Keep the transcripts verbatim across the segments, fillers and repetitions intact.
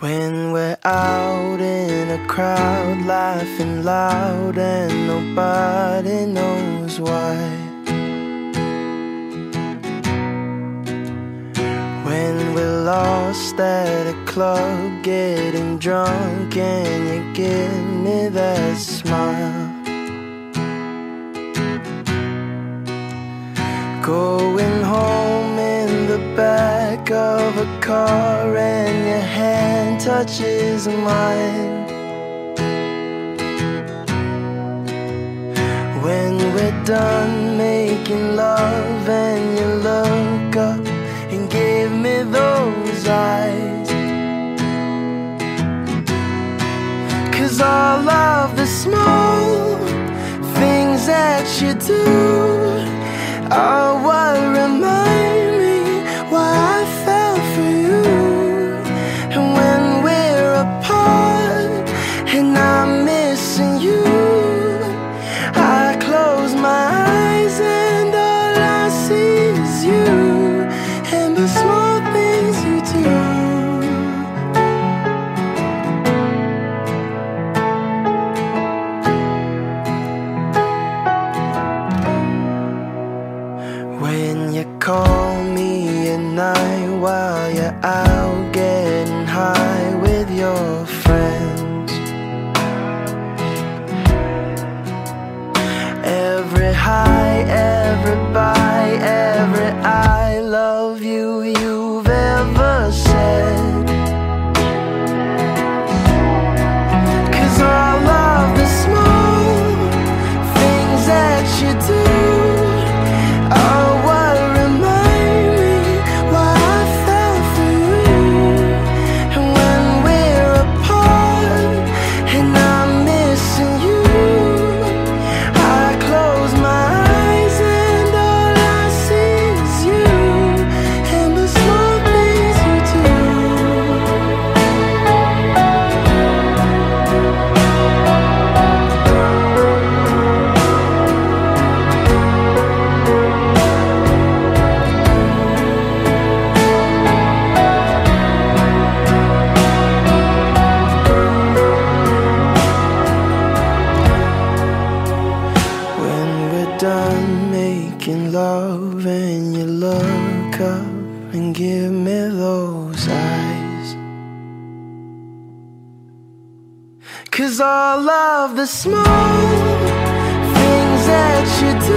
When we're out in a crowd, laughing loud and nobody knows why. When we're lost at a club, getting drunk and you give me that smile. Going home in the back of a car and your hand touches mine. When we're done making love and you look up and give me those eyes. 'Cause all of the small things that you do are what remind me why I fell for you. And when we're apart and I'm missing you, I close my eyes and all I see is you and the small things you do. Call me at night while you're out getting high with your friends. Every high, every bye, every I love you you've ever said. 'Cause all of the small things that you do are the small things that you do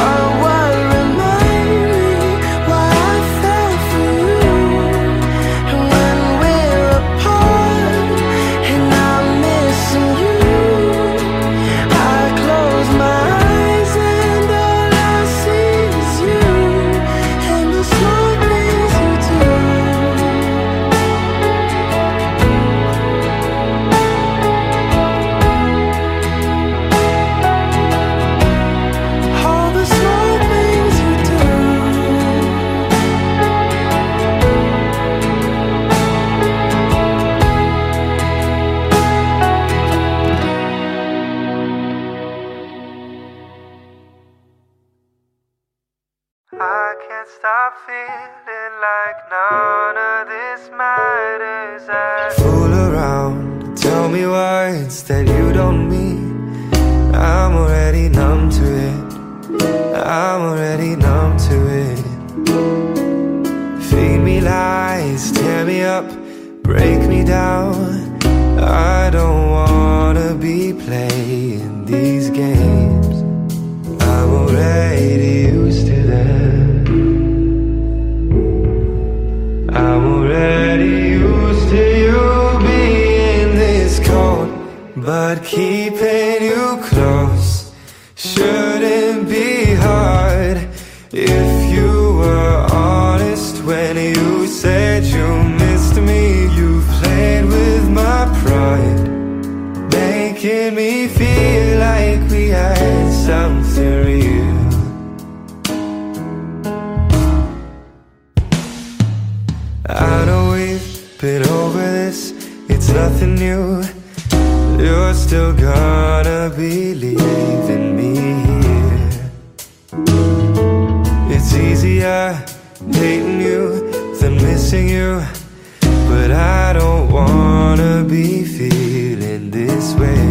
are what remind me why I fell for you. And when we're apart and I'm missing you, I close my eyes and all I see is you and the small things you do. Stop feeling like none of this matters. I fool around, tell me words that you don't mean. I'm already numb to it. I'm already numb to it. Feed me lies, tear me up, break me down. I don't wanna be playing these games. I'm already used to them. I'm already used to you being this cold, but keeping you close shouldn't be hard. If you were honest when you said you missed me, you played with my pride, making me feel like we had something real. I know we've been over this, it's nothing new. You're still gonna be leaving me here. It's easier hating you than missing you, but but I don't wanna be feeling this way.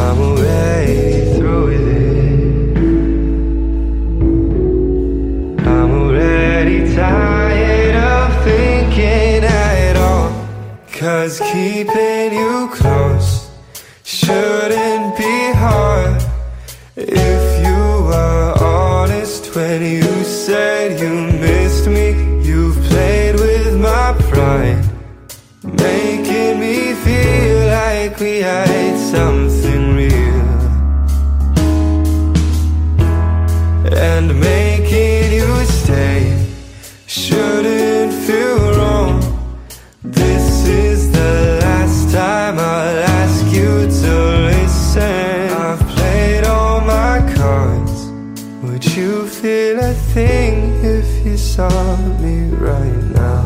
I'm already through with it. I'm already tired of thinking at all, 'cause keeping you close shouldn't be hard. If you were honest when you said you missed me, you've played with my pride, making me feel like we had something real, and making you stay shouldn't feel wrong. This is the last time I'll ask you to listen. I've played all my cards. Would you feel a thing if you saw me right now?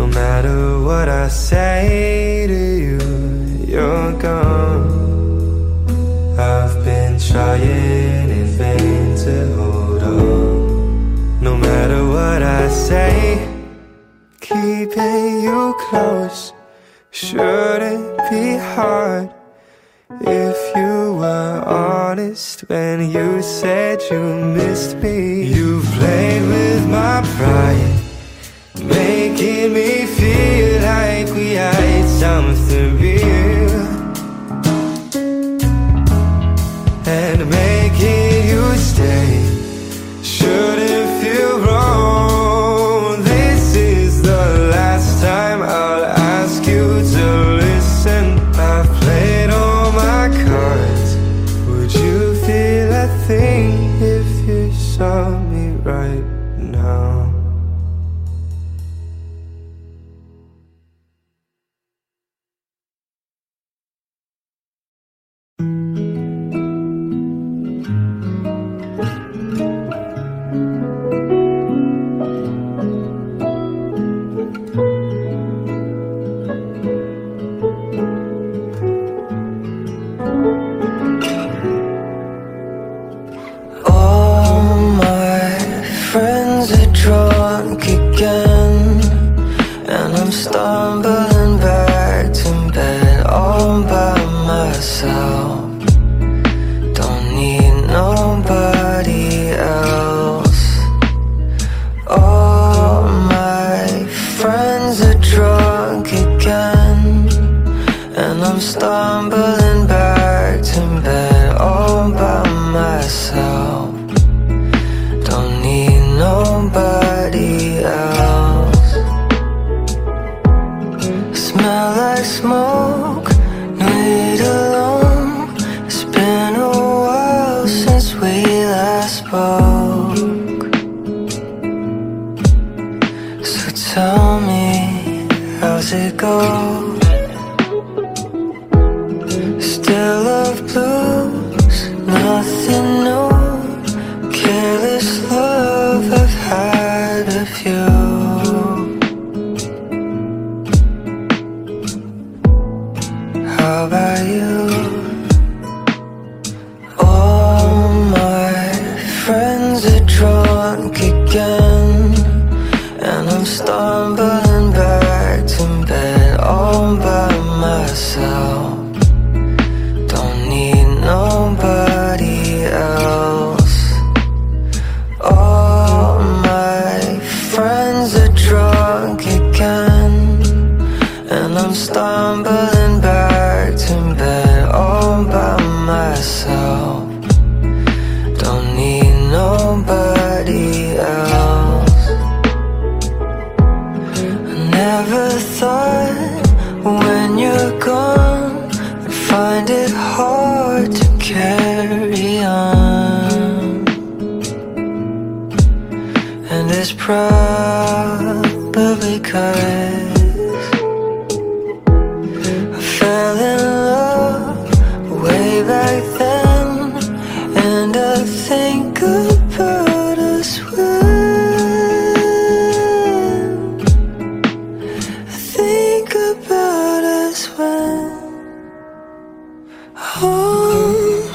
No matter what I say to you, you're gone. I've been trying in vain to hold on. No matter what I say, keeping you close shouldn't be hard. If you were honest when you said you missed me, you played with my pride, making me feel like we had something real, and making you stay shouldn't feel wrong. This is the last time I'll ask you to listen. I've played all my cards. Would you feel a thing if you saw me right now? All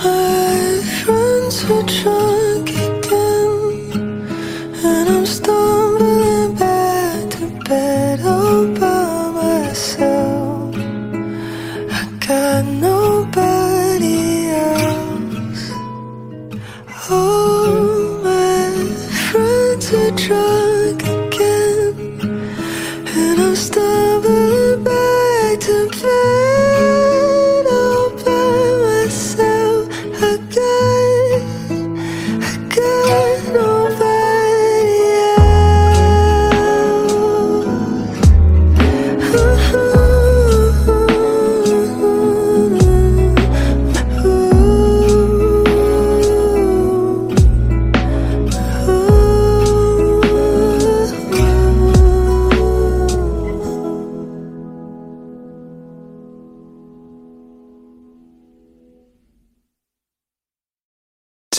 my friends were trying. stuck again, and I'm stumbling back to bed all by myself. I got nobody else. All my friends are drunk again, and I'm stumbling back to bed.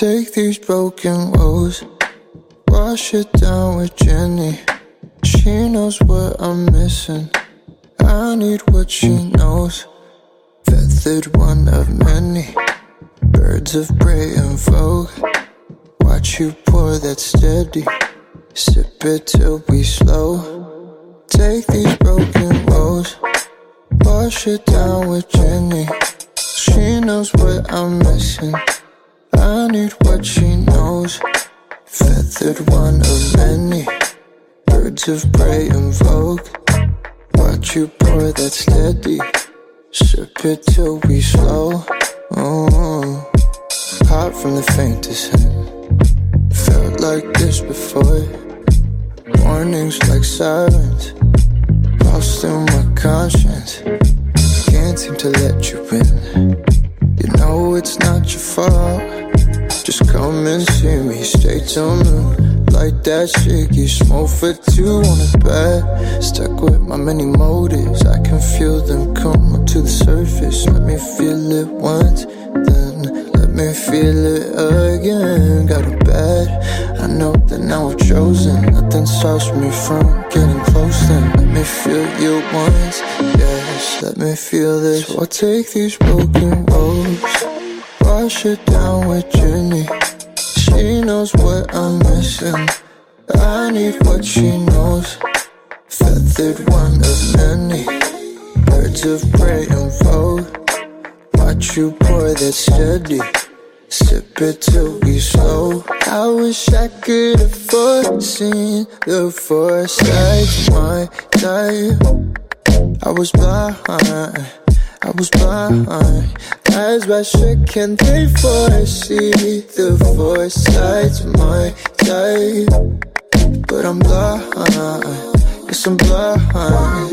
Take these broken woes, wash it down with Jenny. She knows what I'm missing, I need what she knows. Feathered one of many, birds of prey and vogue. Watch you pour that steady, sip it till we slow. Take these broken woes, wash it down with Jenny. She knows what I'm missing, I need what she knows. Feathered one of many, birds of prey and vogue. Watch you pour that steady, sip it till we slow. Oh, hot from the faintest hint, felt like this before. Warnings like sirens, lost in my conscience. Can't seem to let you in, you know it's not your fault. Just come and see me, stay till noon. Like that shaky smoke for two on the bed. Stuck with my many motives, I can feel them come up to the surface. Let me feel it once, then let me feel it again. Got a bad, I know that now I've chosen. Nothing stops me from getting close, then let me feel you once. Yes, let me feel this. So I'll take these broken roads, wash it down with Jenny. She knows what I'm missing, I need what she knows. Feathered one of many, birds of prey and vogue. Watch you pour that steady, sip it till we slow. I wish I could have foreseen the foresight, my type. I was blind, I was blind. Eyes wide shut, can they foresee the foresight's my type? But I'm blind, yes I'm blind.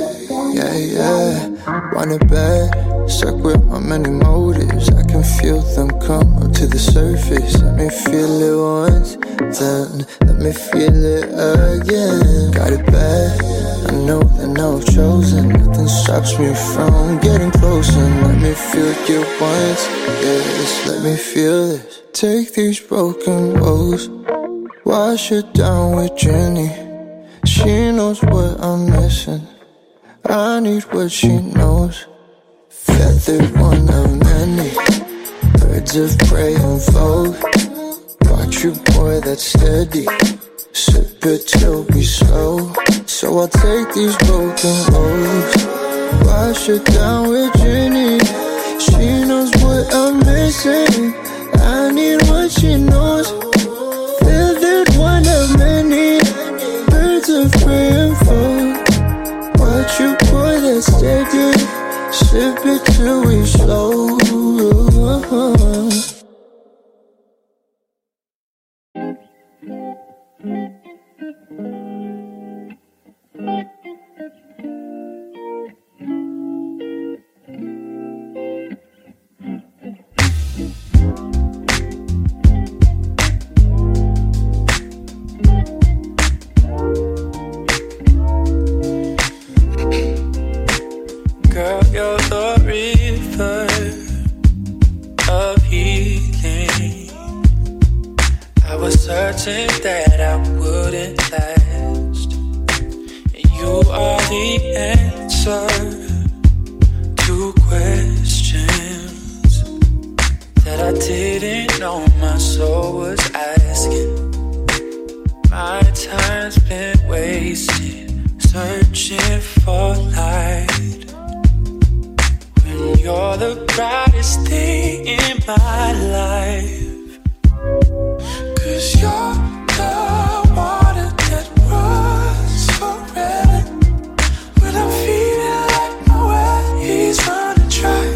Yeah, yeah, want it bad. Stuck with my many motives, I can feel them come up to the surface. Let me feel it once, then let me feel it again. Got it bad, I know that now I've chosen. Nothing stops me from getting close, and let me feel you once, yes, let me feel this. Take these broken woes, wash it down with Jenny. She knows what I'm missing, I need what she knows. Feathered one of many, birds of prey and vogue. Watch you boy that's steady, sip it till we slow. So I'll take these broken roads, wash it down with Jenny. She knows what I'm missing, I need what she knows. Feathered one of many, birds of prey and vogue. Watch you pour that steady, sip it till we slow. I I didn't know my soul was asking. My time's been wasted, searching for light. When you're the brightest thing in my life. 'Cause you're the water that runs forever. When I'm feeling like my well is running dry,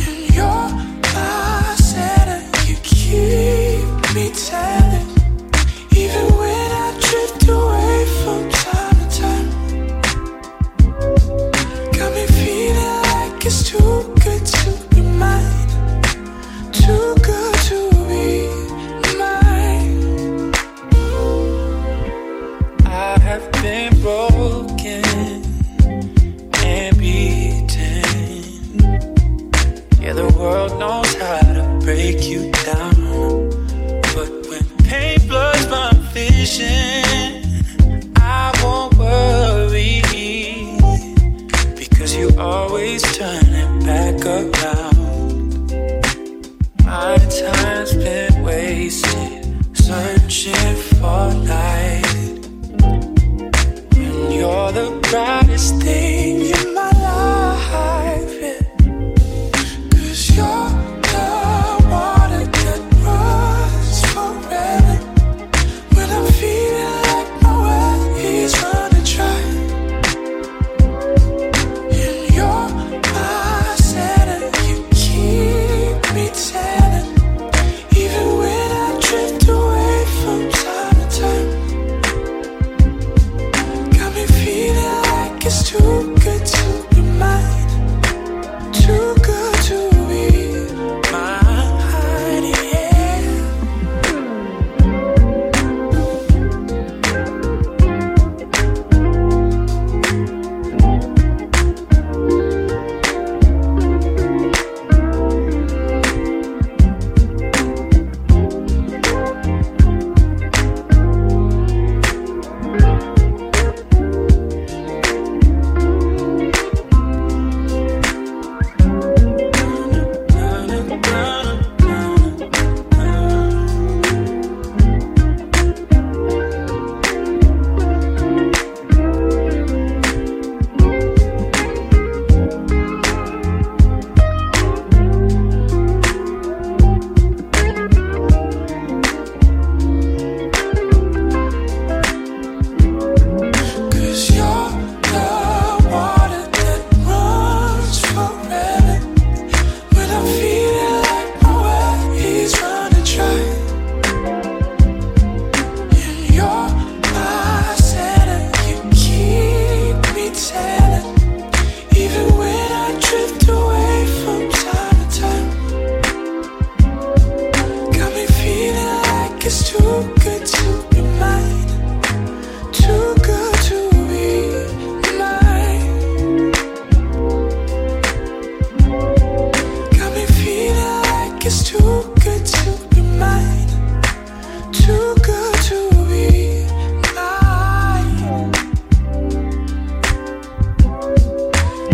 and you're my center, you keep me telling. Even when I drift away from time to time, got me feeling like it's too good to be mine. Too good to be mine. I have been broken and beaten. Yeah, the world knows how to break you down, but when pain blurs my vision, I won't worry, because you always turn it back around. My time's been wasted, searching for light. When you're the brightest thing in my life, yeah. 'Cause you're the water that runs forever. When I'm feeling like my well is running dry, and you're my center, you keep me tight. It's too good to be mine, too good to be mine, yeah. It's too good to be mine, too good to be mine. Got me feeling like it's too good to be mine, too good to be mine.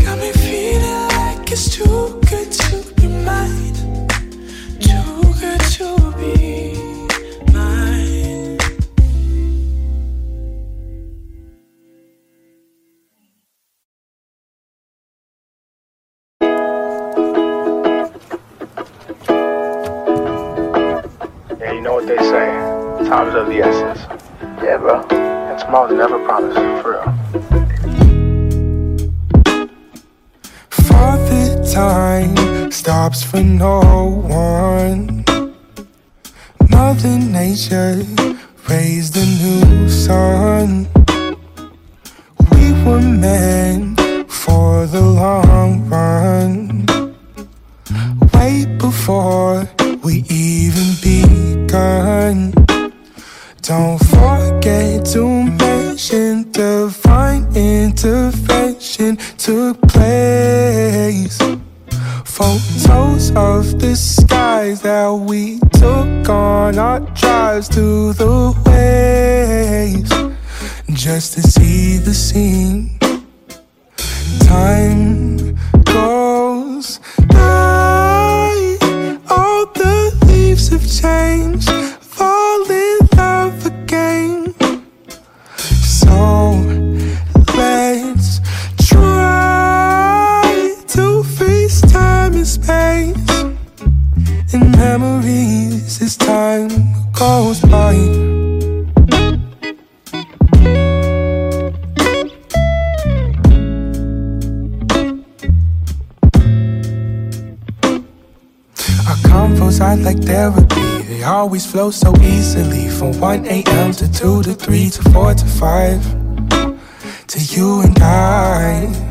Got me feeling like it's too good to be mine, too good to be mine. They say time's of the essence. Yeah, bro. And tomorrow's never promised, for real. Father time stops for no one. Mother nature raised a new sun. We were meant for the long run, way before we even begun. Don't forget to mention divine intervention took place. Photos of the skies that we took on our drives to the waves, just to see the scene. Time goes by. memories as time goes by. Our convos are like therapy. They always flow so easily. From one a.m. to two to three to four to five to you and I.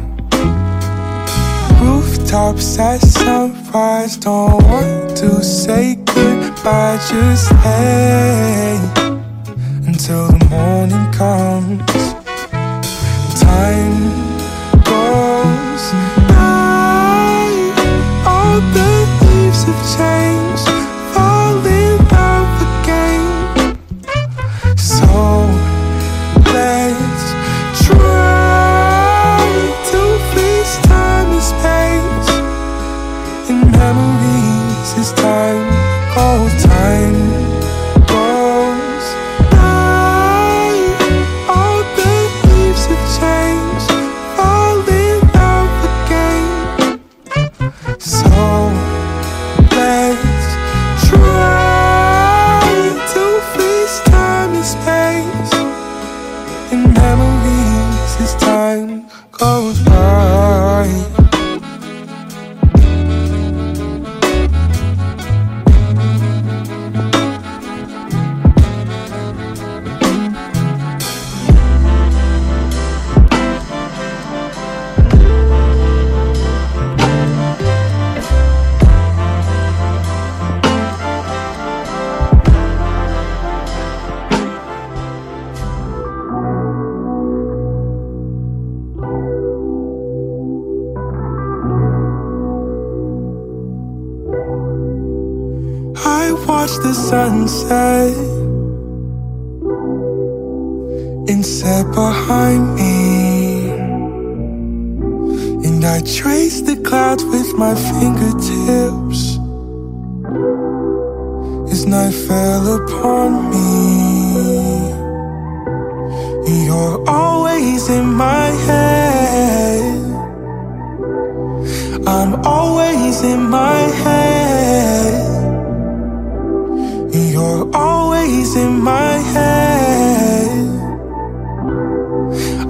Rooftops at sunrise, don't want to say goodbye. Just stay until the morning comes. Time goes by, all the leaves have changed, falling out the game. So let's try to fix time and space. Memories as time goes, time goes by. All the leaves have changed, falling out the game. So let's try to fix time and space. And memories as time goes by. Watch the sunset and set behind me, and I trace the clouds with my fingertips as night fell upon me. And you're always in my head, I'm always in my head. You're always in my head,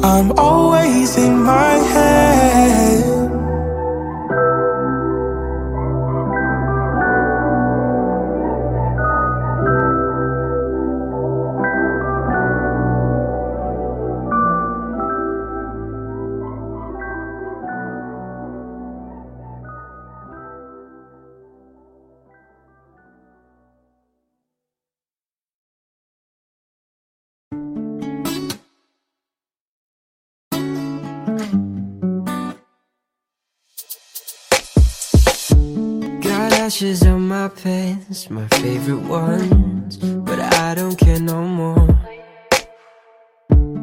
I'm always in my head. Ashes on my pants, my favorite ones, but I don't care no more.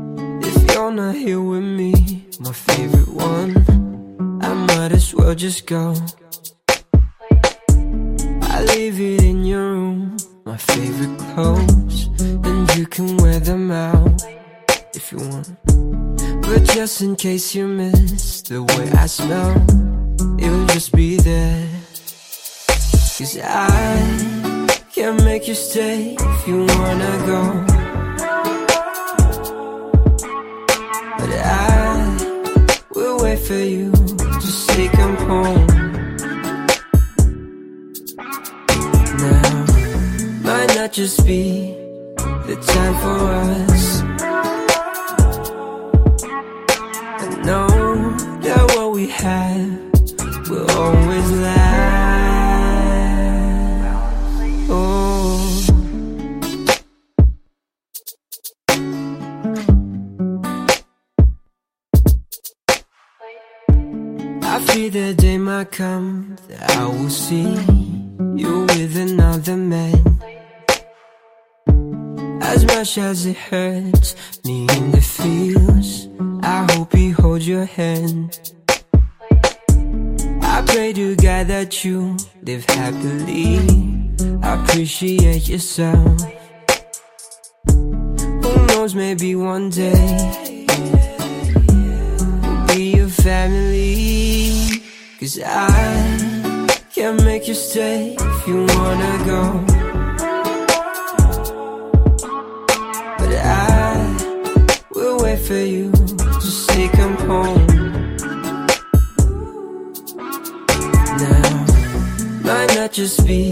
If you're not here with me, my favorite one, I might as well just go. I leave it in your room, my favorite clothes, and you can wear them out if you want. But just in case you miss the way I smell, it'll just be there. 'Cause I can't make you stay if you wanna go, but I will wait for you to say come home. Now, might not just be the time for us. I know that what we have will always last. The day might come that I will see you with another man. As much as it hurts me in the feels, I hope he holds your hand. I pray to God that you live happily, I appreciate yourself. Who knows, maybe one day we'll be your family. 'Cause I Can't make you stay if you wanna go, but I will wait for you. Just say come home now. Might not just be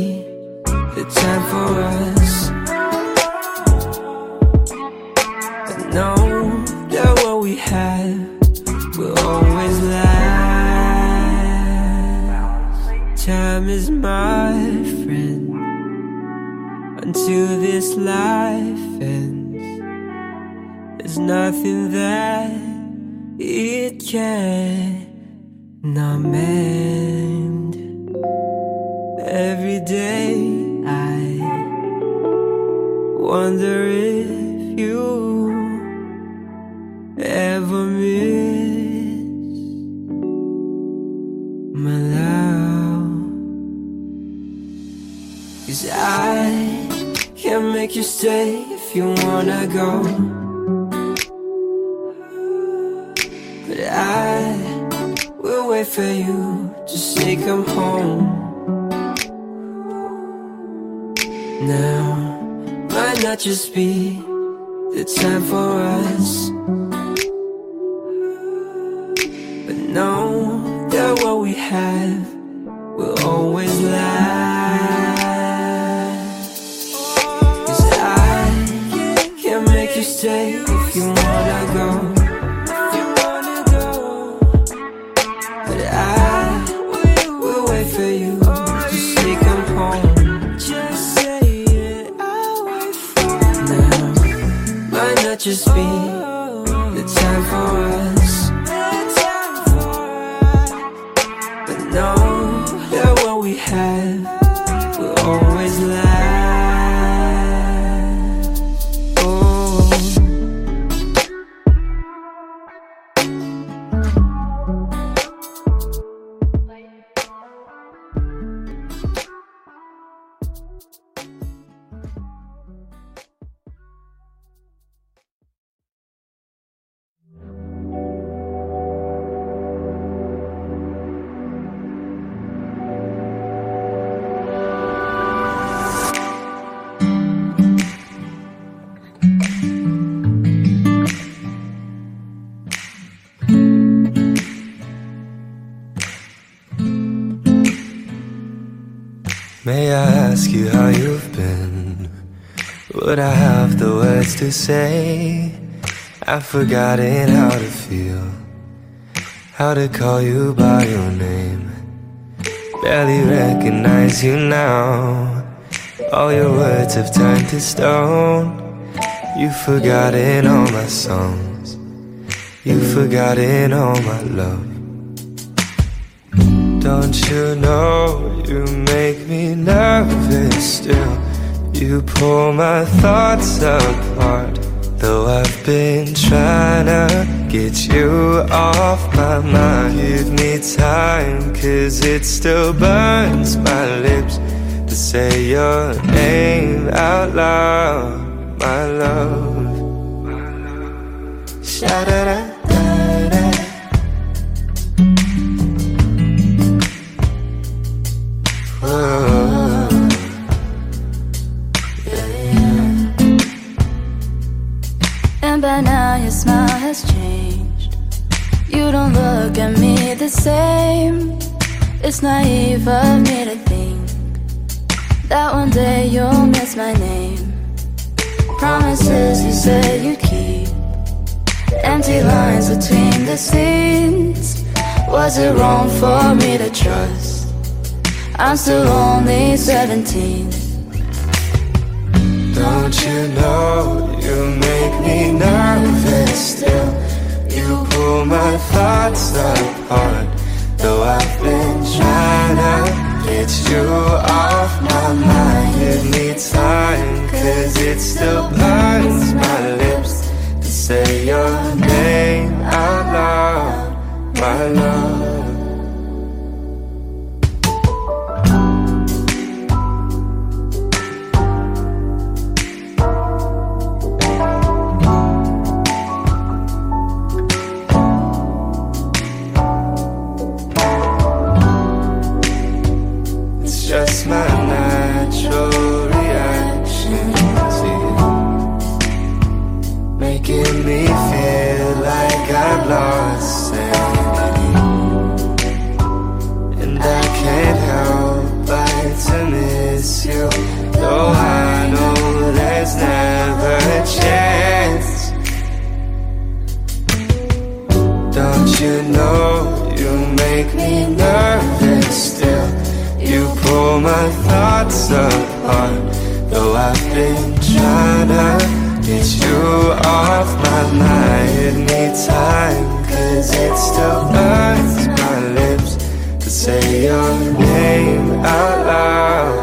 the time for us, but know that what we have will always last. Time is my friend until this life ends. There's nothing that it cannot mend. Every day I wonder if you ever miss my love. 'Cause I can't make you stay if you wanna go, but I will wait for you to say come home now. Might not just be the time for us, but know that what we have will always last. Stay if you wanna go, but I will wait for you to say come home. Just say it, I'll wait for now. Might not just be the time for us, but know that what we have will always last. May I ask you how you've been? Would I have the words to say? I've forgotten how to feel, how to call you by your name. Barely recognize you now. All your words have turned to stone. You've forgotten all my songs. You've forgotten all my love. Don't you know you make me nervous still? You pull my thoughts apart. Though I've been trying to get you off my mind. Give me time, 'cause it still burns my lips to say your name out loud, my love. Sha-da-da. But now your smile has changed. You don't look at me the same. It's naive of me to think that one day you'll miss my name. Promises you said you keep, empty lines between the scenes. Was it wrong for me to trust? I'm still only seventeen. Don't you know you make me nervous still? You pull my thoughts apart. Though I've been trying to get you off my mind. Give me time, 'cause it still burns my lips to say your name out loud, my love. my thoughts apart. Though I've been trying to get you off my mind. Give me time, cause it still burns my lips to say your name out loud,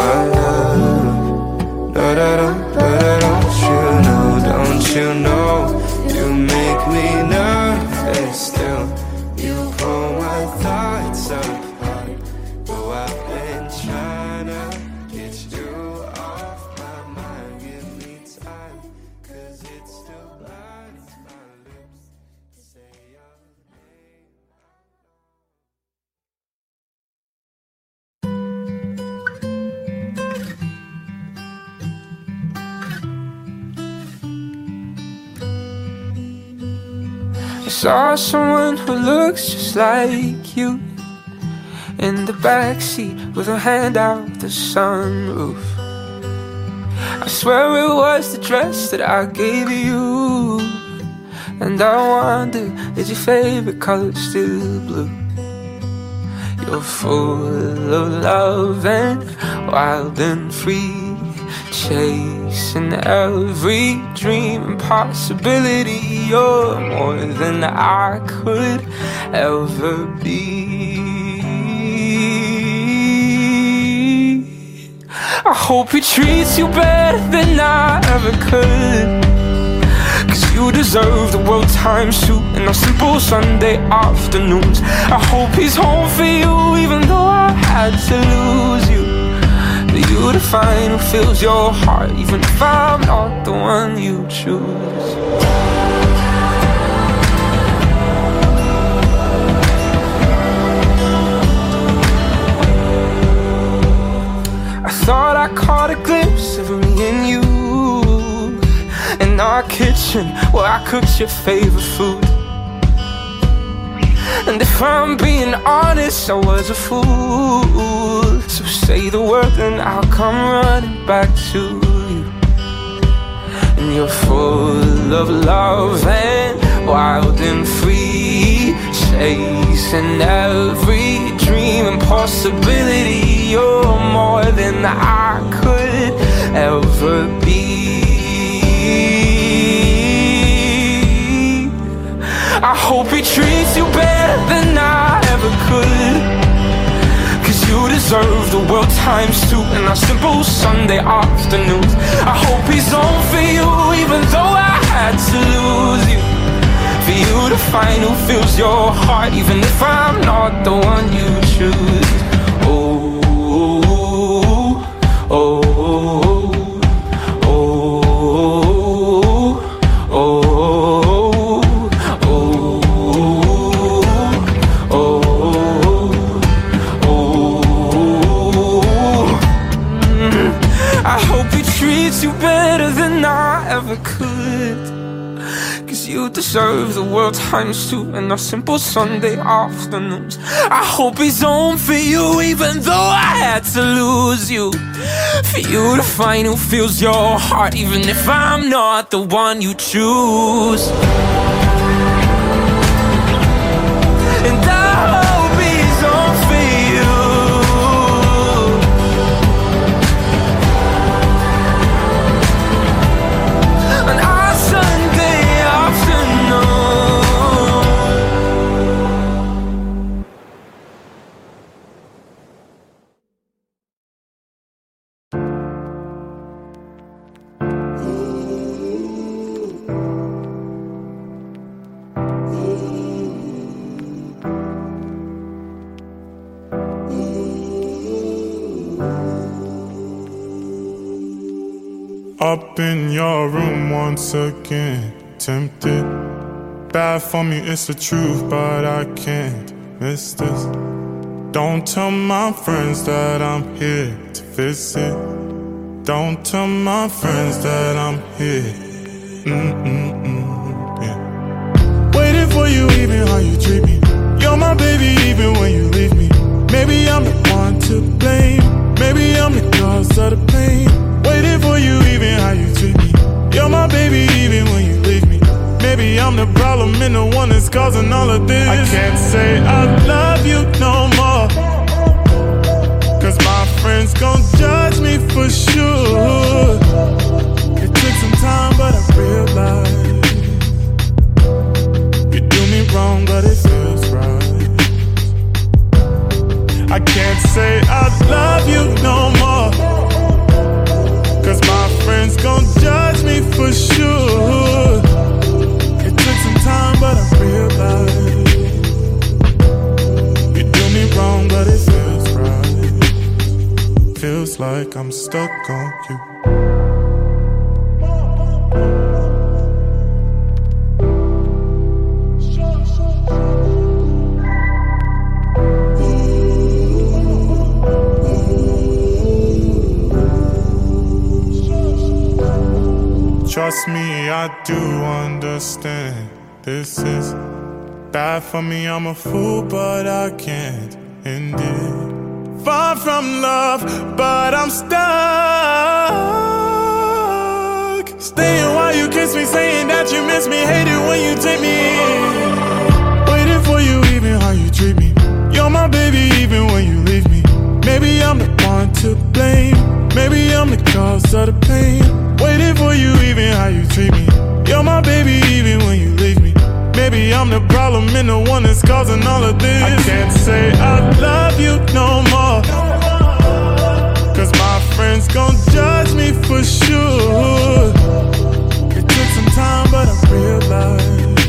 my love. No, no, no, no, don't you know, don't you know, you make me nervous still. You pull my thoughts up. I saw someone who looks just like you in the backseat with her hand out the sunroof. I swear it was the dress that I gave you, and I wonder, is your favorite color still blue? You're full of love and wild and free, chasing every dream and possibility. You're more than I could ever be. I hope he treats you better than I ever could, cause you deserve the world times two and our simple Sunday afternoons. I hope he's home for you even though I had to lose you. You define who fills your heart, even if I'm not the one you choose. I thought I caught a glimpse of me and you in our kitchen where I cooked your favorite food. And if I'm being honest, I was a fool. So say the word and I'll come running back to you. And you're full of love and wild and free, chasing every dream and possibility. You're more than I could ever be. I hope he treats you better than I ever could. You deserve the world times two and our simple Sunday afternoons. I hope he's on for you even though I had to lose you. For you to find who fills your heart even if I'm not the one you choose. Oh, oh, oh, oh, oh, oh, oh. You better than I ever could, cause you deserve the world times two and our simple Sunday afternoons. I hope he's on for you even though I had to lose you. For you to find who fills your heart even if I'm not the one you choose. And I hope he's on for you. Up in your room once again, tempted. Bad for me, it's the truth, but I can't miss this. Don't tell my friends that I'm here to visit. Don't tell my friends that I'm here. Mm-mm-mm, yeah. Waiting for you even how you treat me. You're my baby even when you leave me. Maybe I'm the one to blame. Maybe I'm the cause of the pain. Waiting for you even how you treat me. You're my baby even when you leave me. Maybe I'm the problem and the one that's causing all of this. I can't say I love you no more, cause my friends gon' judge me for sure. It took some time, but I realized you do me wrong, but it feels right. I can't say I love you no more, cause my friends gon' judge me for sure. It took some time, but I realized wrong, but it feels right. Feels like I'm stuck on you. Trust me, I do understand. This is bad for me, I'm a fool, but I can't end it. Far from love, but I'm stuck staying while you kiss me, saying that you miss me. Hate it when you take me in, waiting for you, even how you treat me. You're my baby, even when you leave me. Maybe I'm the one to blame, maybe I'm the cause of the pain. Waiting for you, even how you treat me. You're my baby, even when you leave me. Maybe I'm the problem and the one that's causing all of this. I can't say I love you no more, cause my friends gon' judge me for sure. It took some time, but I realized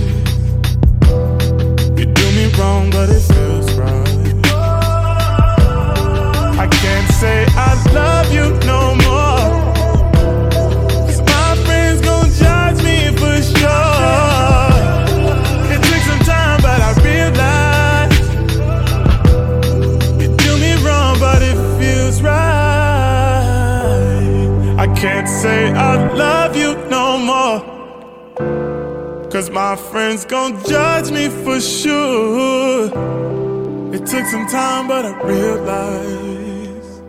you do me wrong, but it feels right. I can't say I love you no more, cause my friends gon' judge me for sure. Can't say I love you no more, cause my friends gon' judge me for sure. It took some time, but I realized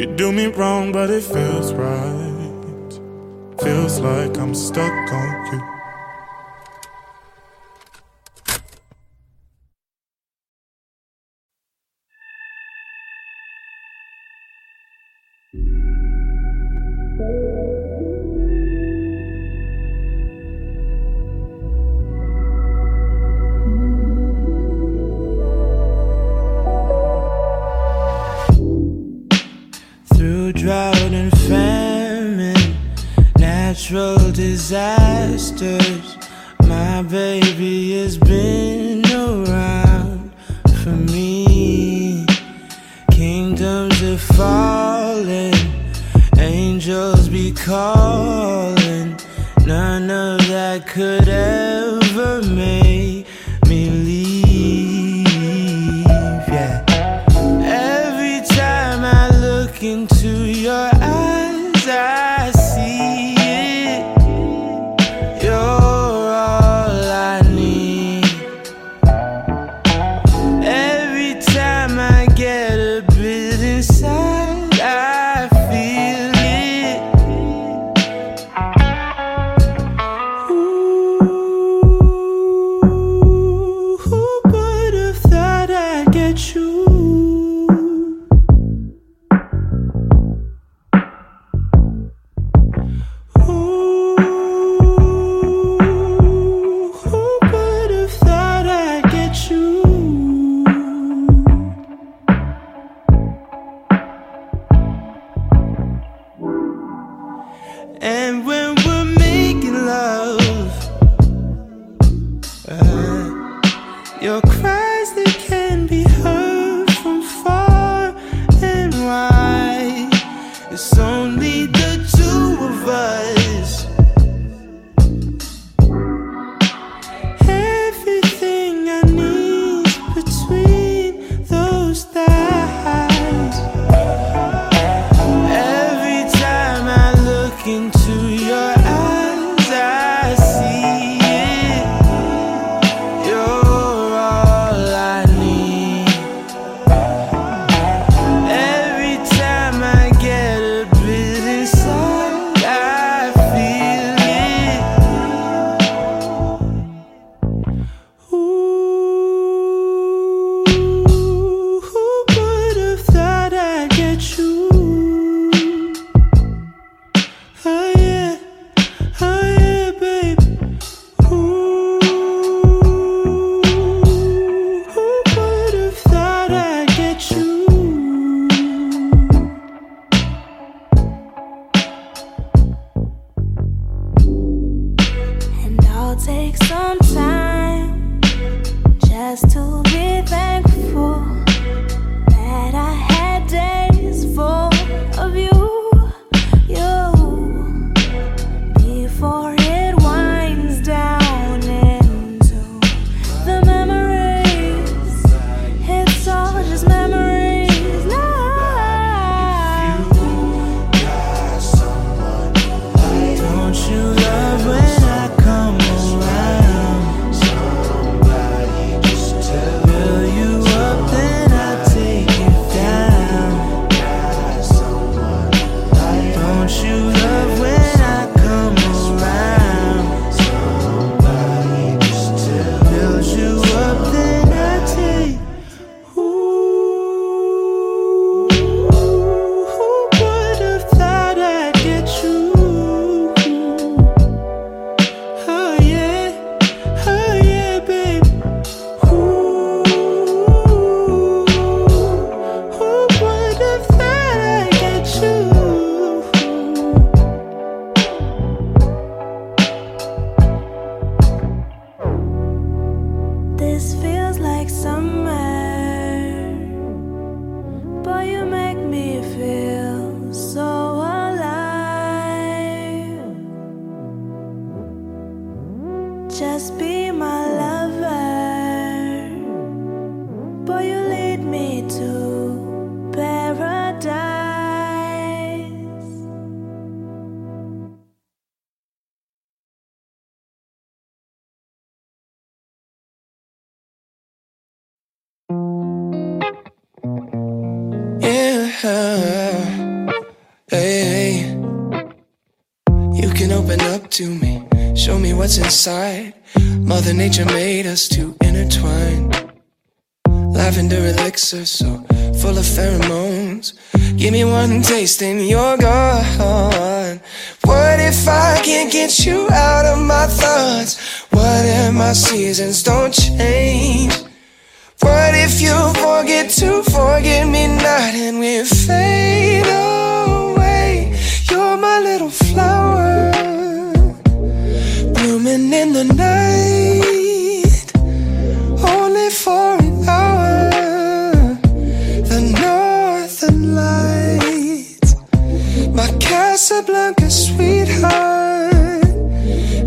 you do me wrong, but it feels right. Feels like I'm stuck on you. Natural disasters, my baby has been around for me. Kingdoms are falling, angels be calling. None of that could ever make me leave, yeah. Every time I look into your eyes, I see I'll take some time just to be thankful that I had days full of you, you, before it winds down into the memories. It's all just memories now. If you got someone like, don't you love when I come around? Somebody just tell me, fill you up, then I take it down. Got someone like, don't you love when I come around? Somebody just tell me, build you up, then I take. Ooh, who would have thought I'd get you? Oh yeah, oh yeah, babe. Ooh, who would have thought I'd get you? This feels like summer. Boy, you make me feel so alive. Just be my lover. Boy, you lead me to paradise. Yeah, hey, you can open up to me, show me what's inside. Mother Nature made us to intertwine. Lavender elixir, so full of pheromones. Give me one taste and you're gone. What if I can't get you out of my thoughts? What if my seasons don't change? What if you forget to forget me not and we fade away? You're my little flower, blooming in the night, only for an hour. The northern lights, my Casablanca sweetheart,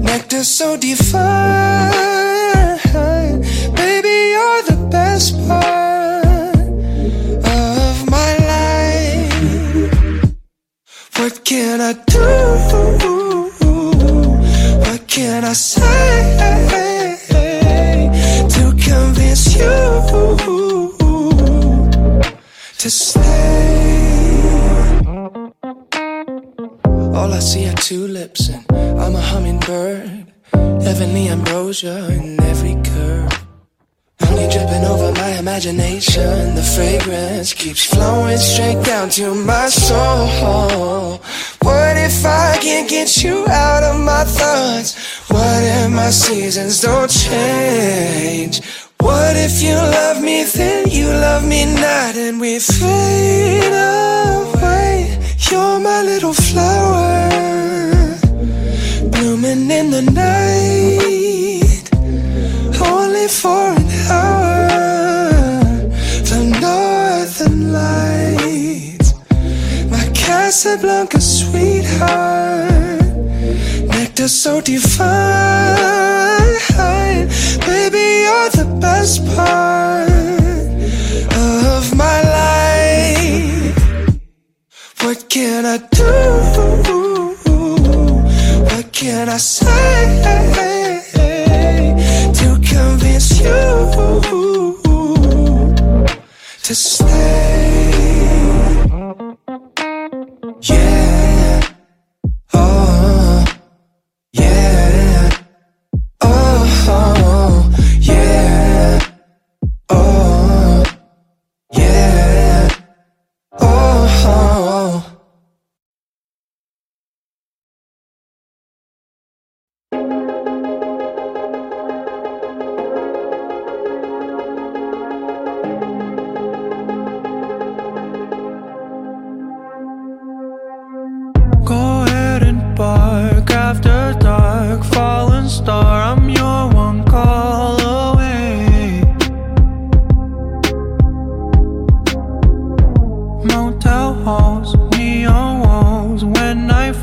nectar so divine. Baby, you're the best part of my life. What can I do? What can I say to convince you to stay? All I see are tulips and I'm a hummingbird. Heavenly ambrosia in every curve. Honey dripping over my imagination. The fragrance keeps flowing straight down to my soul. What if I can't get you out of my thoughts? What if my seasons don't change? What if you love me, then you love me not, and we fade away? You're my little flower, blooming in the night, only for an hour. The northern lights, my Casablanca sweetheart, nectar so divine. Baby, you're the best part of my life. What can I do? What can I say to convince you to stay? Yeah, oh, yeah, oh, yeah, oh, yeah, oh.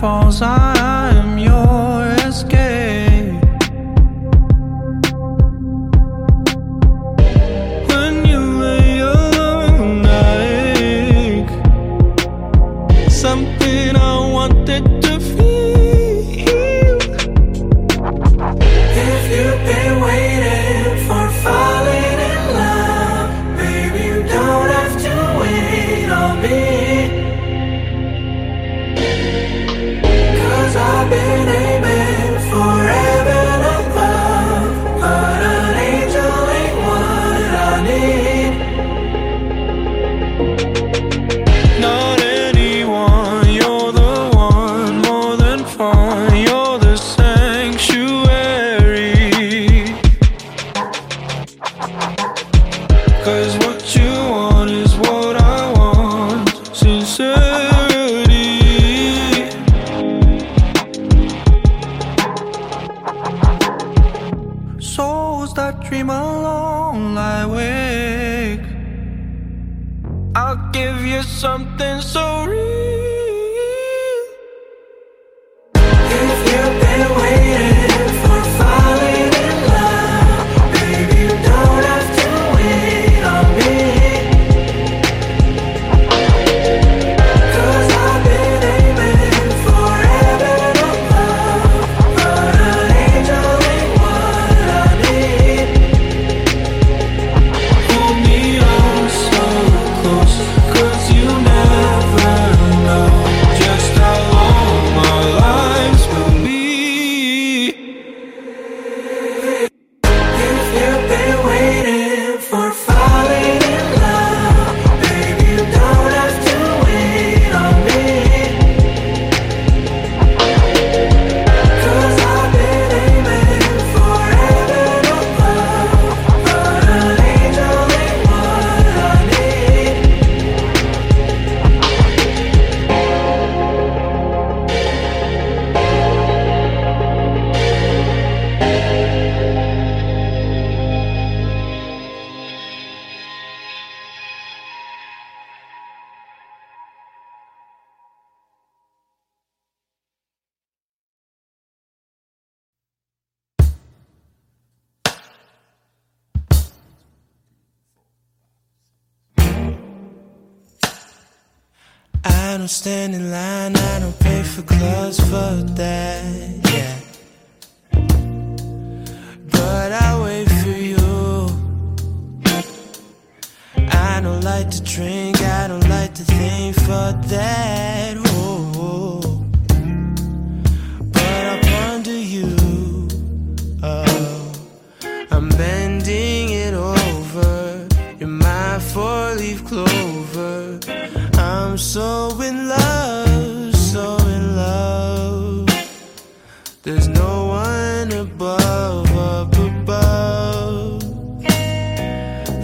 falls, I am your escape. When you lay awake, something I wanted to feel. If you've been waiting for falling in love, baby, you don't have to wait on me. I've been aiming forever above, but an angel ain't what I need. Not anyone, you're the one, more than fun, you're the sanctuary. Cause what you want is what I want, sincerely. Souls that dream alone lie awake. I'll give you something so real. If you've been waiting for falling in love, baby, you don't have to wait on me. Cause I've been aiming forever above, but an angel ain't what I need. Hold me on so close, cause you never know just how long my lives will be. If you've been waiting for falling in love, baby, you don't have to wait on me. Cause I've been aiming forever above, but an angel ain't what I need. I don't stand in line, I don't pay for gloves for that, yeah. But I wait for you. I don't like to drink, I don't like to think for that, oh. But I ponder you, oh. I'm bending it over, you're my four-leaf clover. I'm so in love, so in love. There's no one above, up above.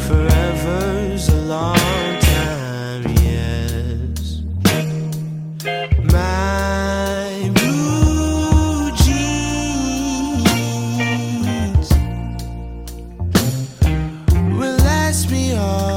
Forever's a long time, yes. My blue jeans will last me all.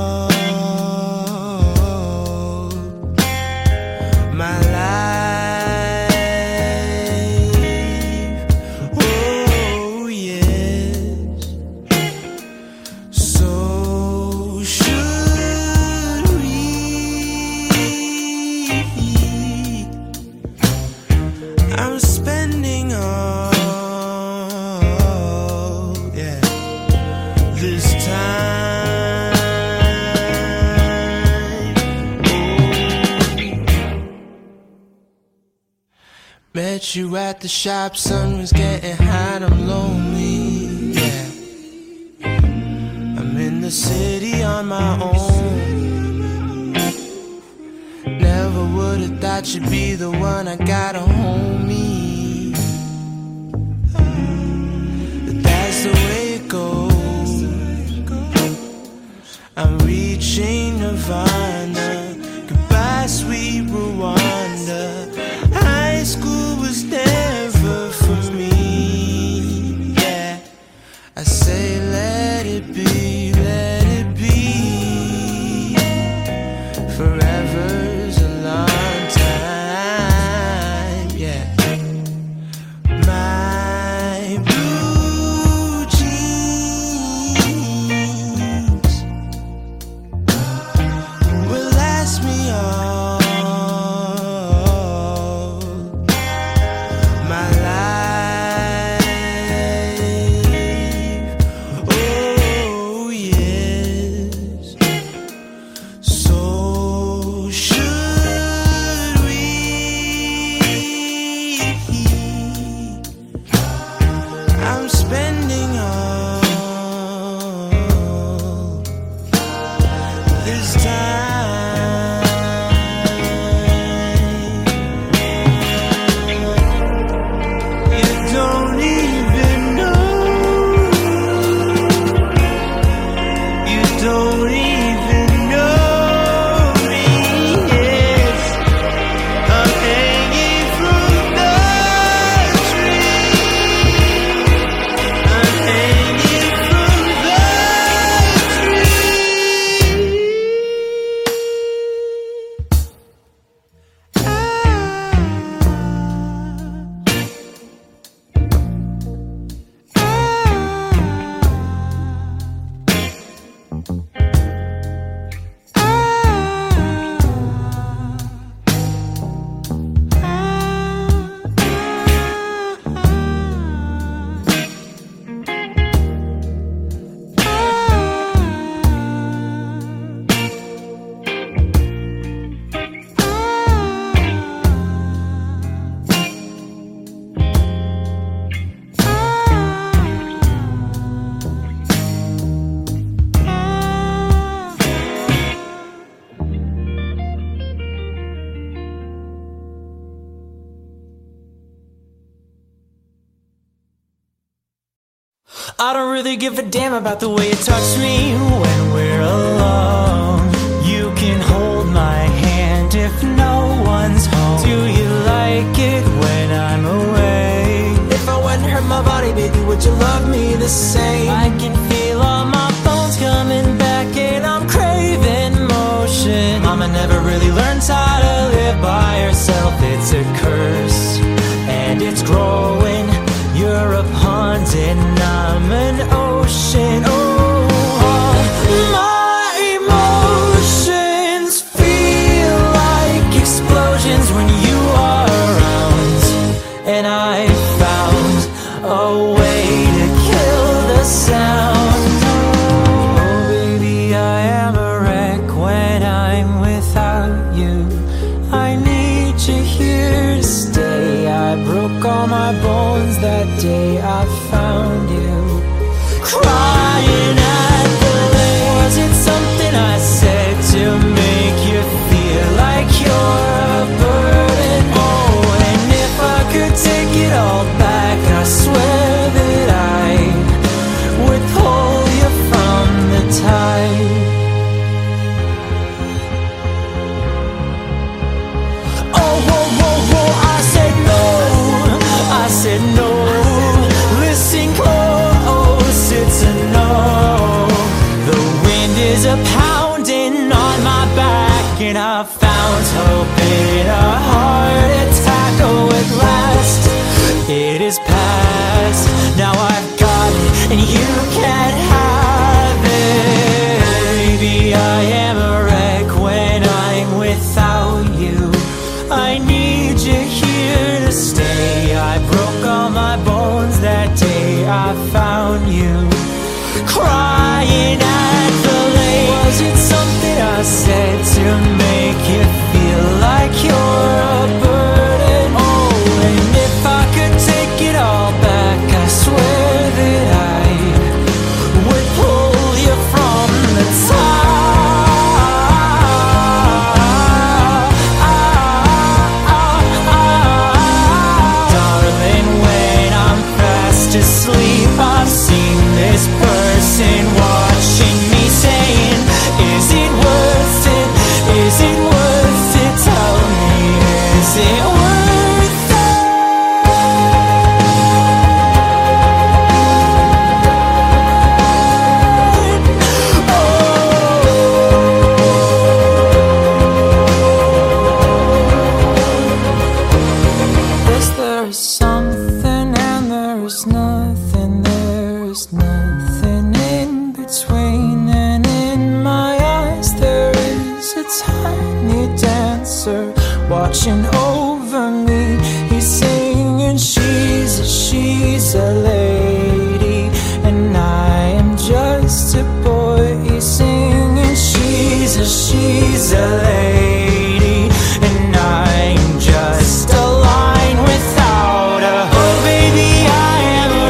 Met you at the shop, sun was getting hot, I'm lonely, yeah. I'm in the city on my own. Never would've thought you'd be the one I gotta homie. But that's the way it goes. I'm reaching Nirvana. Goodbye, sweet Rwanda. School was never for me, yeah. I say let it be, let it be. Forever's a long time, yeah. I don't really give a damn about the way you touch me when we're alone. You can hold my hand if no one's home. Do you like it when I'm away? If I wouldn't hurt my body, baby, would you love me the same? I can feel all my bones coming back and I'm craving motion. Mama never really learns how to live by herself. It's a curse and it's growing. You're a pond and I'm an ocean. Oh, all my emotions feel like explosions when you are around. And I found a way to kill the sound. Oh baby, I am a wreck when I'm without you. I need you here to stay. I broke all my bones that day I found you, crying at the lake. Was it something I said to make you feel like you're a burden? Oh, and if I could take it all back, I swear that I would pull you from the tide. Oh, whoa, whoa, whoa, I said no, I said no. Pounding on my back, and I found hope in a heart attack. Oh, at last, it is past. Now I've got it, and you can't have it. Baby, I am a wreck when I'm without you. I need you here to stay. I broke all my bones that day I found you, crying at the lake. Was it something I said to make you feel like you're a burden? Oh, and if I could take it all back, I swear that I would pull you from the tide. Darling, when I'm fast asleep, I've seen this person watching me saying, is it worth it? Is it worth it? Tell me, is it worth it? Oh. Is there something and there is nothing? There is nothing between, and in my eyes there is a tiny dancer watching over me. He's singing, she's a, she's a lady, and I am just a boy. He's singing, she's a, she's a lady, and I'm just a line without a hook. Oh baby, I am a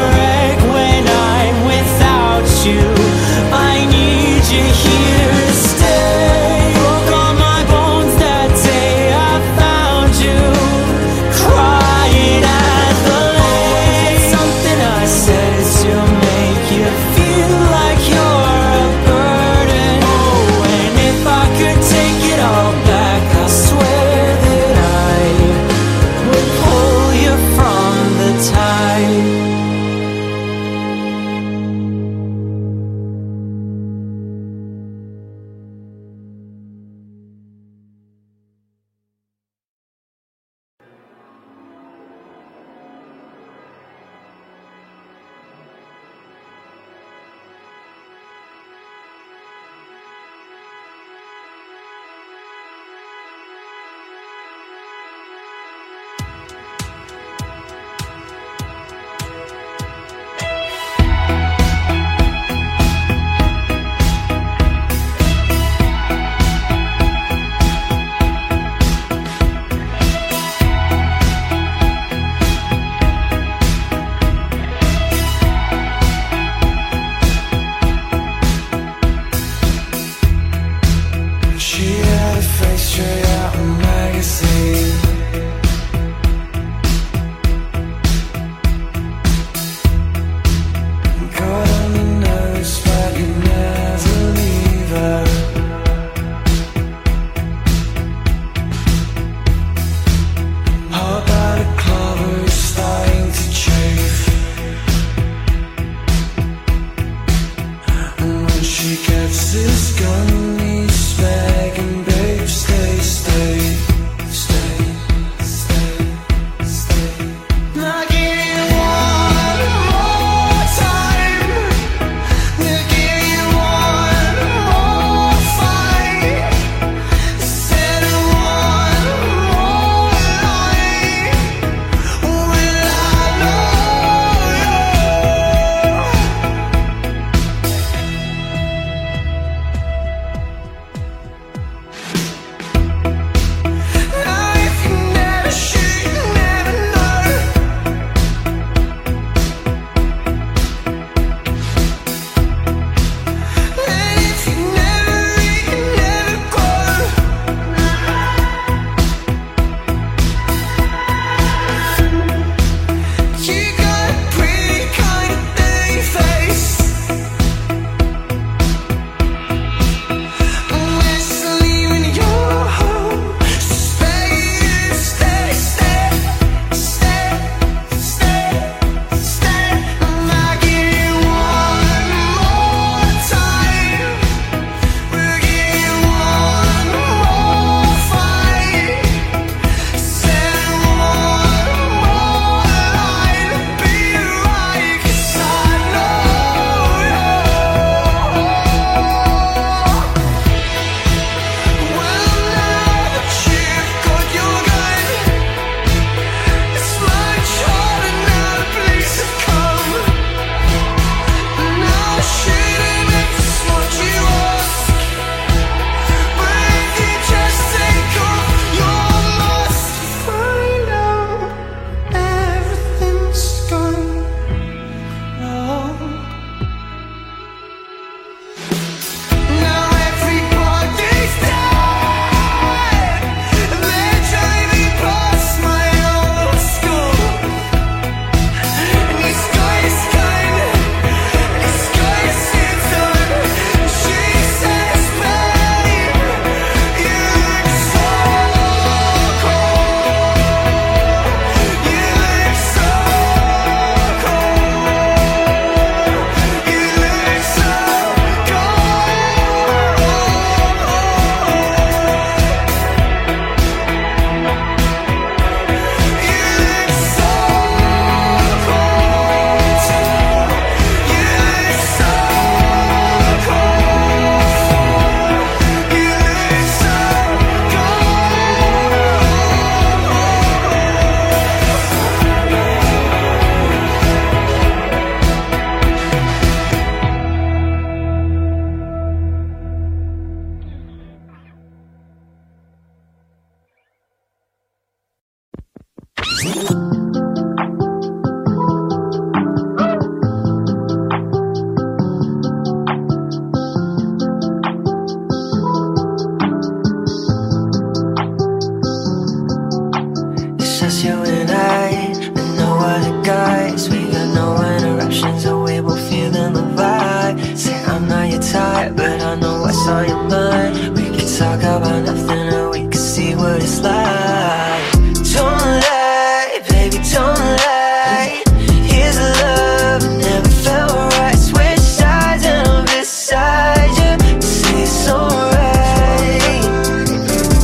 tight, but I know I saw your mind. We can talk about nothing or we can see what it's like. Don't lie, baby, don't lie. Here's a love that never felt right. Switch sides and I'm beside you to see it's alright.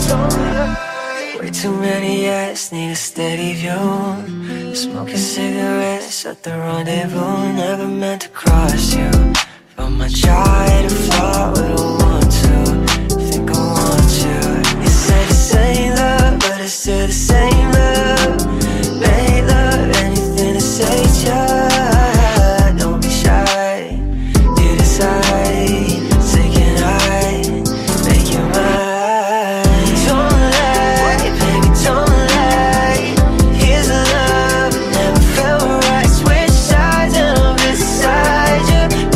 Don't lie. Way too many eyes, need a steady view. Smoking cigarettes at the rendezvous. Never meant to cross you. But my try to fly, but I want to. I think I want you. It's said the same love, but it's still the same love. Made love, anything to say, child. Don't be shy, you decide. Take an eye, make it mine. Don't lie, baby, don't lie. Here's a love that never felt right. Switch sides and I'm beside you.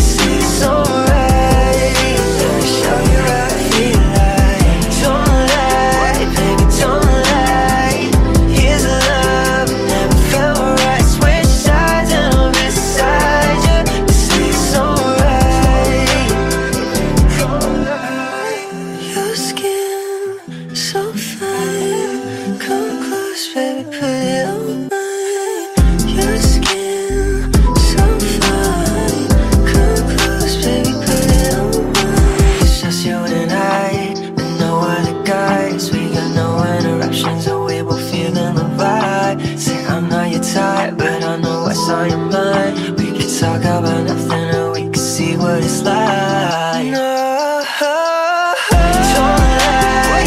But I know I saw your mind. We could talk about nothing or we could see what it's like. No, don't lie,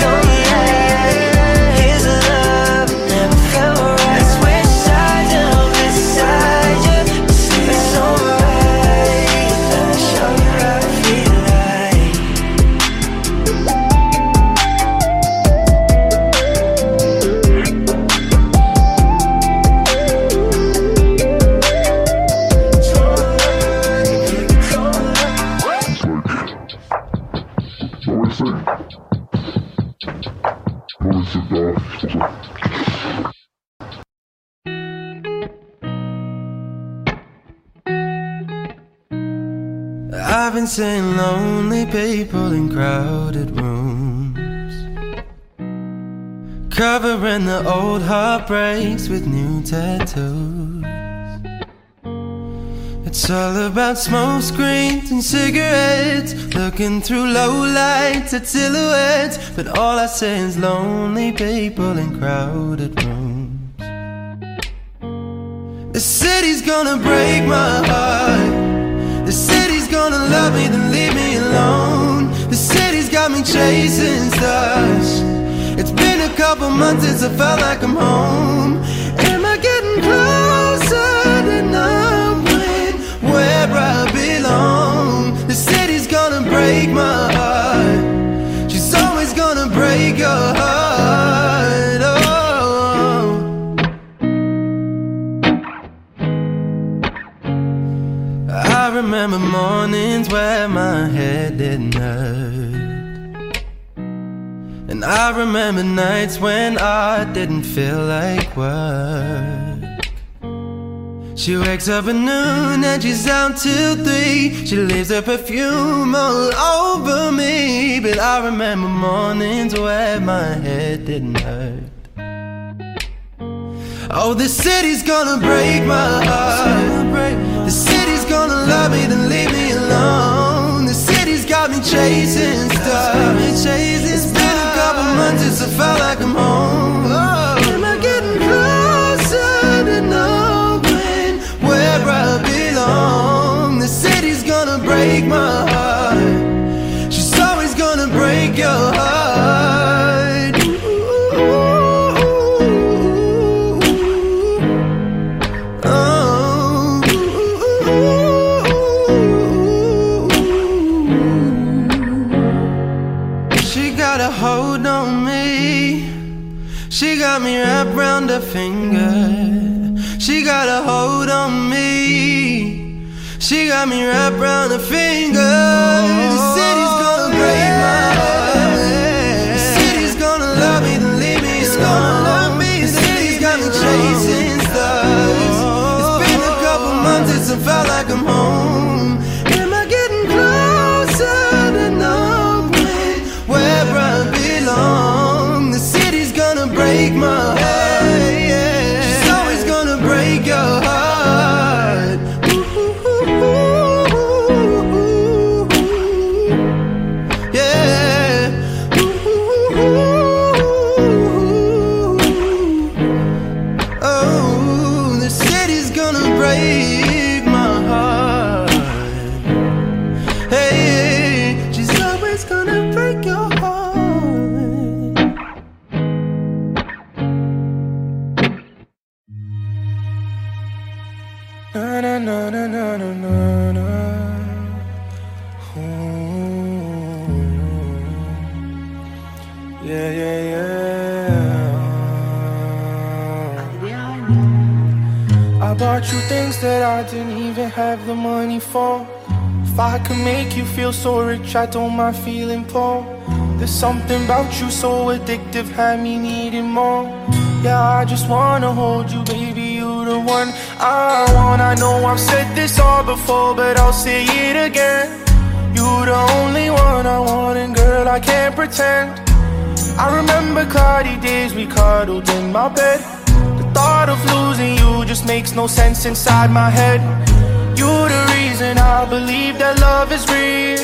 don't lie. Here's a love that never felt right. I switch sides and I'm beside you to see it's alright. I'll show you how I feel like. I've been seeing lonely people in crowded rooms, covering the old heartbreaks with new tattoos. It's all about smoke screens and cigarettes, looking through low lights at silhouettes. But all I see is lonely people in crowded rooms. The city's gonna break my heart. The city gonna love me, then leave me alone. The city's got me chasing stars. It's been a couple months since I felt like I'm home. Am I getting closer than I'm with where I belong? The city's gonna break my heart. She's always gonna break your heart. Remember mornings where my head didn't hurt, and I remember nights when I didn't feel like work. She wakes up at noon and she's out till three. She leaves her perfume all over me. But I remember mornings where my head didn't hurt. Oh, the city's gonna break my heart. The city gonna love me, then leave me alone. The city's got me chasing stars. It's been a couple months since I felt like I'm home. Oh. Am I getting closer to knowing where I belong? The city's gonna break my heart. She's always gonna break your heart. She got me wrapped round her finger. She got a hold on me. She got me wrapped round her finger. The city's gonna break my heart. The city's gonna love me, then leave me alone. The city's got me chasing stars. It's been a couple months since I felt like I'm home. Am I getting close? Na na na na na na na. Ooh. Yeah yeah yeah. I bought you things that I didn't even have the money for. If I could make you feel so rich, I don't mind feeling poor. There's something about you so addictive, had me needing more. Yeah, I just wanna hold you, baby, you the one I want. I know I've said this all before, but I'll say it again. You the only one I want, and girl, I can't pretend. I remember cloudy days we cuddled in my bed. The thought of losing you just makes no sense inside my head. You the reason I believe that love is real.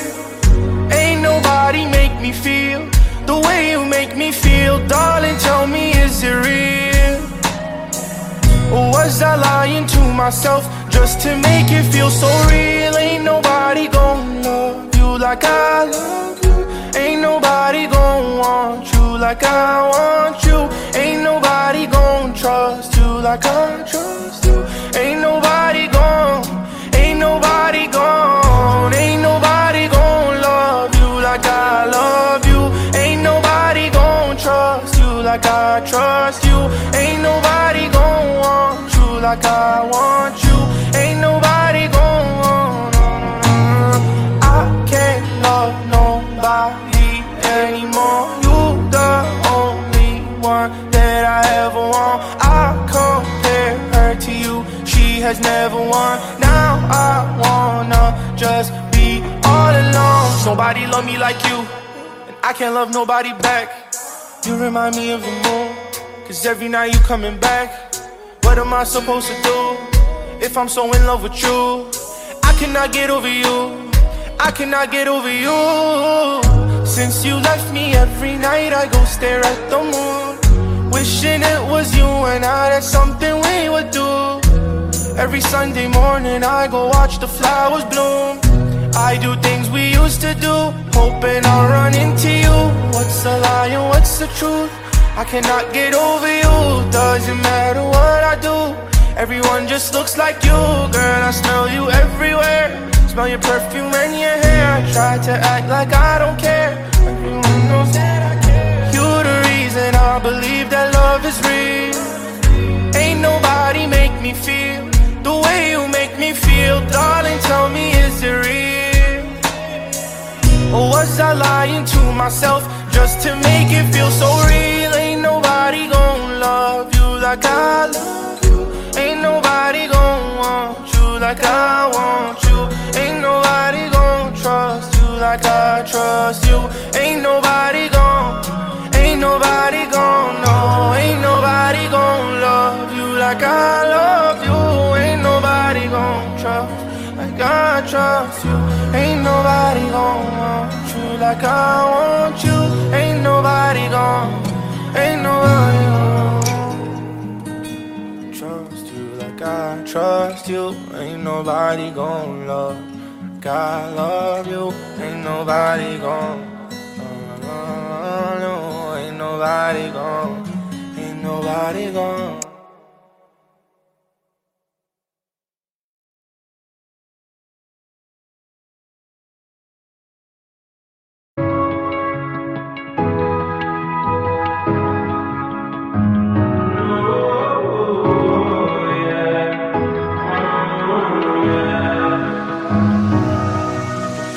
Ain't nobody make me feel the way you make me feel. Darling, tell me, is it real? Or was I lying to myself just to make it feel so real? Ain't nobody gon' love you like I love you. Ain't nobody gon' want you like I want you. Ain't nobody gon' trust you like I trust you. Ain't nobody gon', ain't nobody gon', ain't nobody gon' love you like I love you. Ain't nobody gon' trust you like I trust you. Ain't nobody gon' want you like I want you. Ain't nobody gon' want you. I can't love nobody anymore. You the only one that I ever want. I compare her to you, she has never won. Now I wanna just be all alone. Nobody love me like you, and I can't love nobody back. You remind me of the moon, cause every night you coming back. What am I supposed to do if I'm so in love with you? I cannot get over you, I cannot get over you. Since you left me, every night I go stare at the moon, wishing it was you and I, that's something we would do. Every Sunday morning I go watch the flowers bloom. I do things we used to do, hoping I'll run into you. What's a lie and what's the truth? I cannot get over you. Doesn't matter what I do, everyone just looks like you. Girl, I smell you everywhere, smell your perfume and your hair. I try to act like I don't care, everyone knows that I care. You're the reason I believe that love is real. Ain't nobody make me feel the way you make me feel. Darling, tell me, is it real? Or was I lying to myself just to make it feel so real? Ain't nobody gon' love you like I love you. Ain't nobody gon' want you like I want you. Ain't nobody gon' trust you like I trust you. Ain't nobody gon', ain't nobody gon', no. Ain't nobody gon' love you like I love you. Like I trust you. Ain't nobody gon' want you like I want you. Ain't nobody gon', ain't nobody gon' trust you like I trust you. Ain't nobody gon' love like I love you. Ain't nobody gon', no, ain't nobody gon', ain't nobody gon'.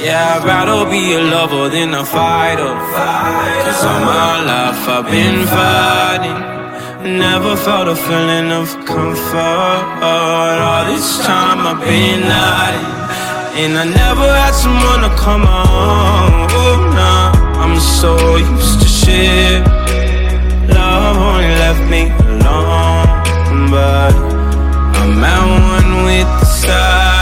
Yeah, I'd rather be a lover than a fighter, cause all my life I've been fighting. Never felt a feeling of comfort. All this time I've been hiding, and I never had someone to come on. Oh, nah, I'm so used to shit. Love only left me alone, but I'm at one with the side.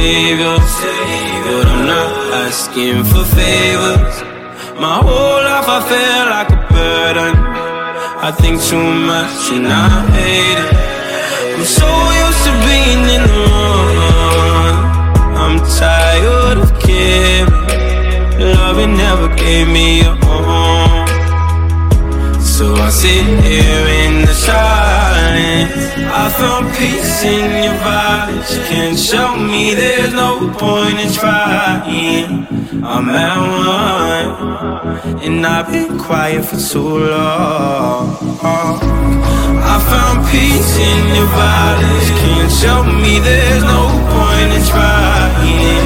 savior, but I'm not asking for favors. My whole life I feel like a burden. I think too much and I hate it. I'm so used to being in the wrong. I'm tired of caring. Loving never gave me a home. So I sit here in the silence. I found peace in your violence. You can't show me there's no point in trying. I'm at one, and I've been quiet for too long. I found peace in your violence. You can't show me there's no point in trying.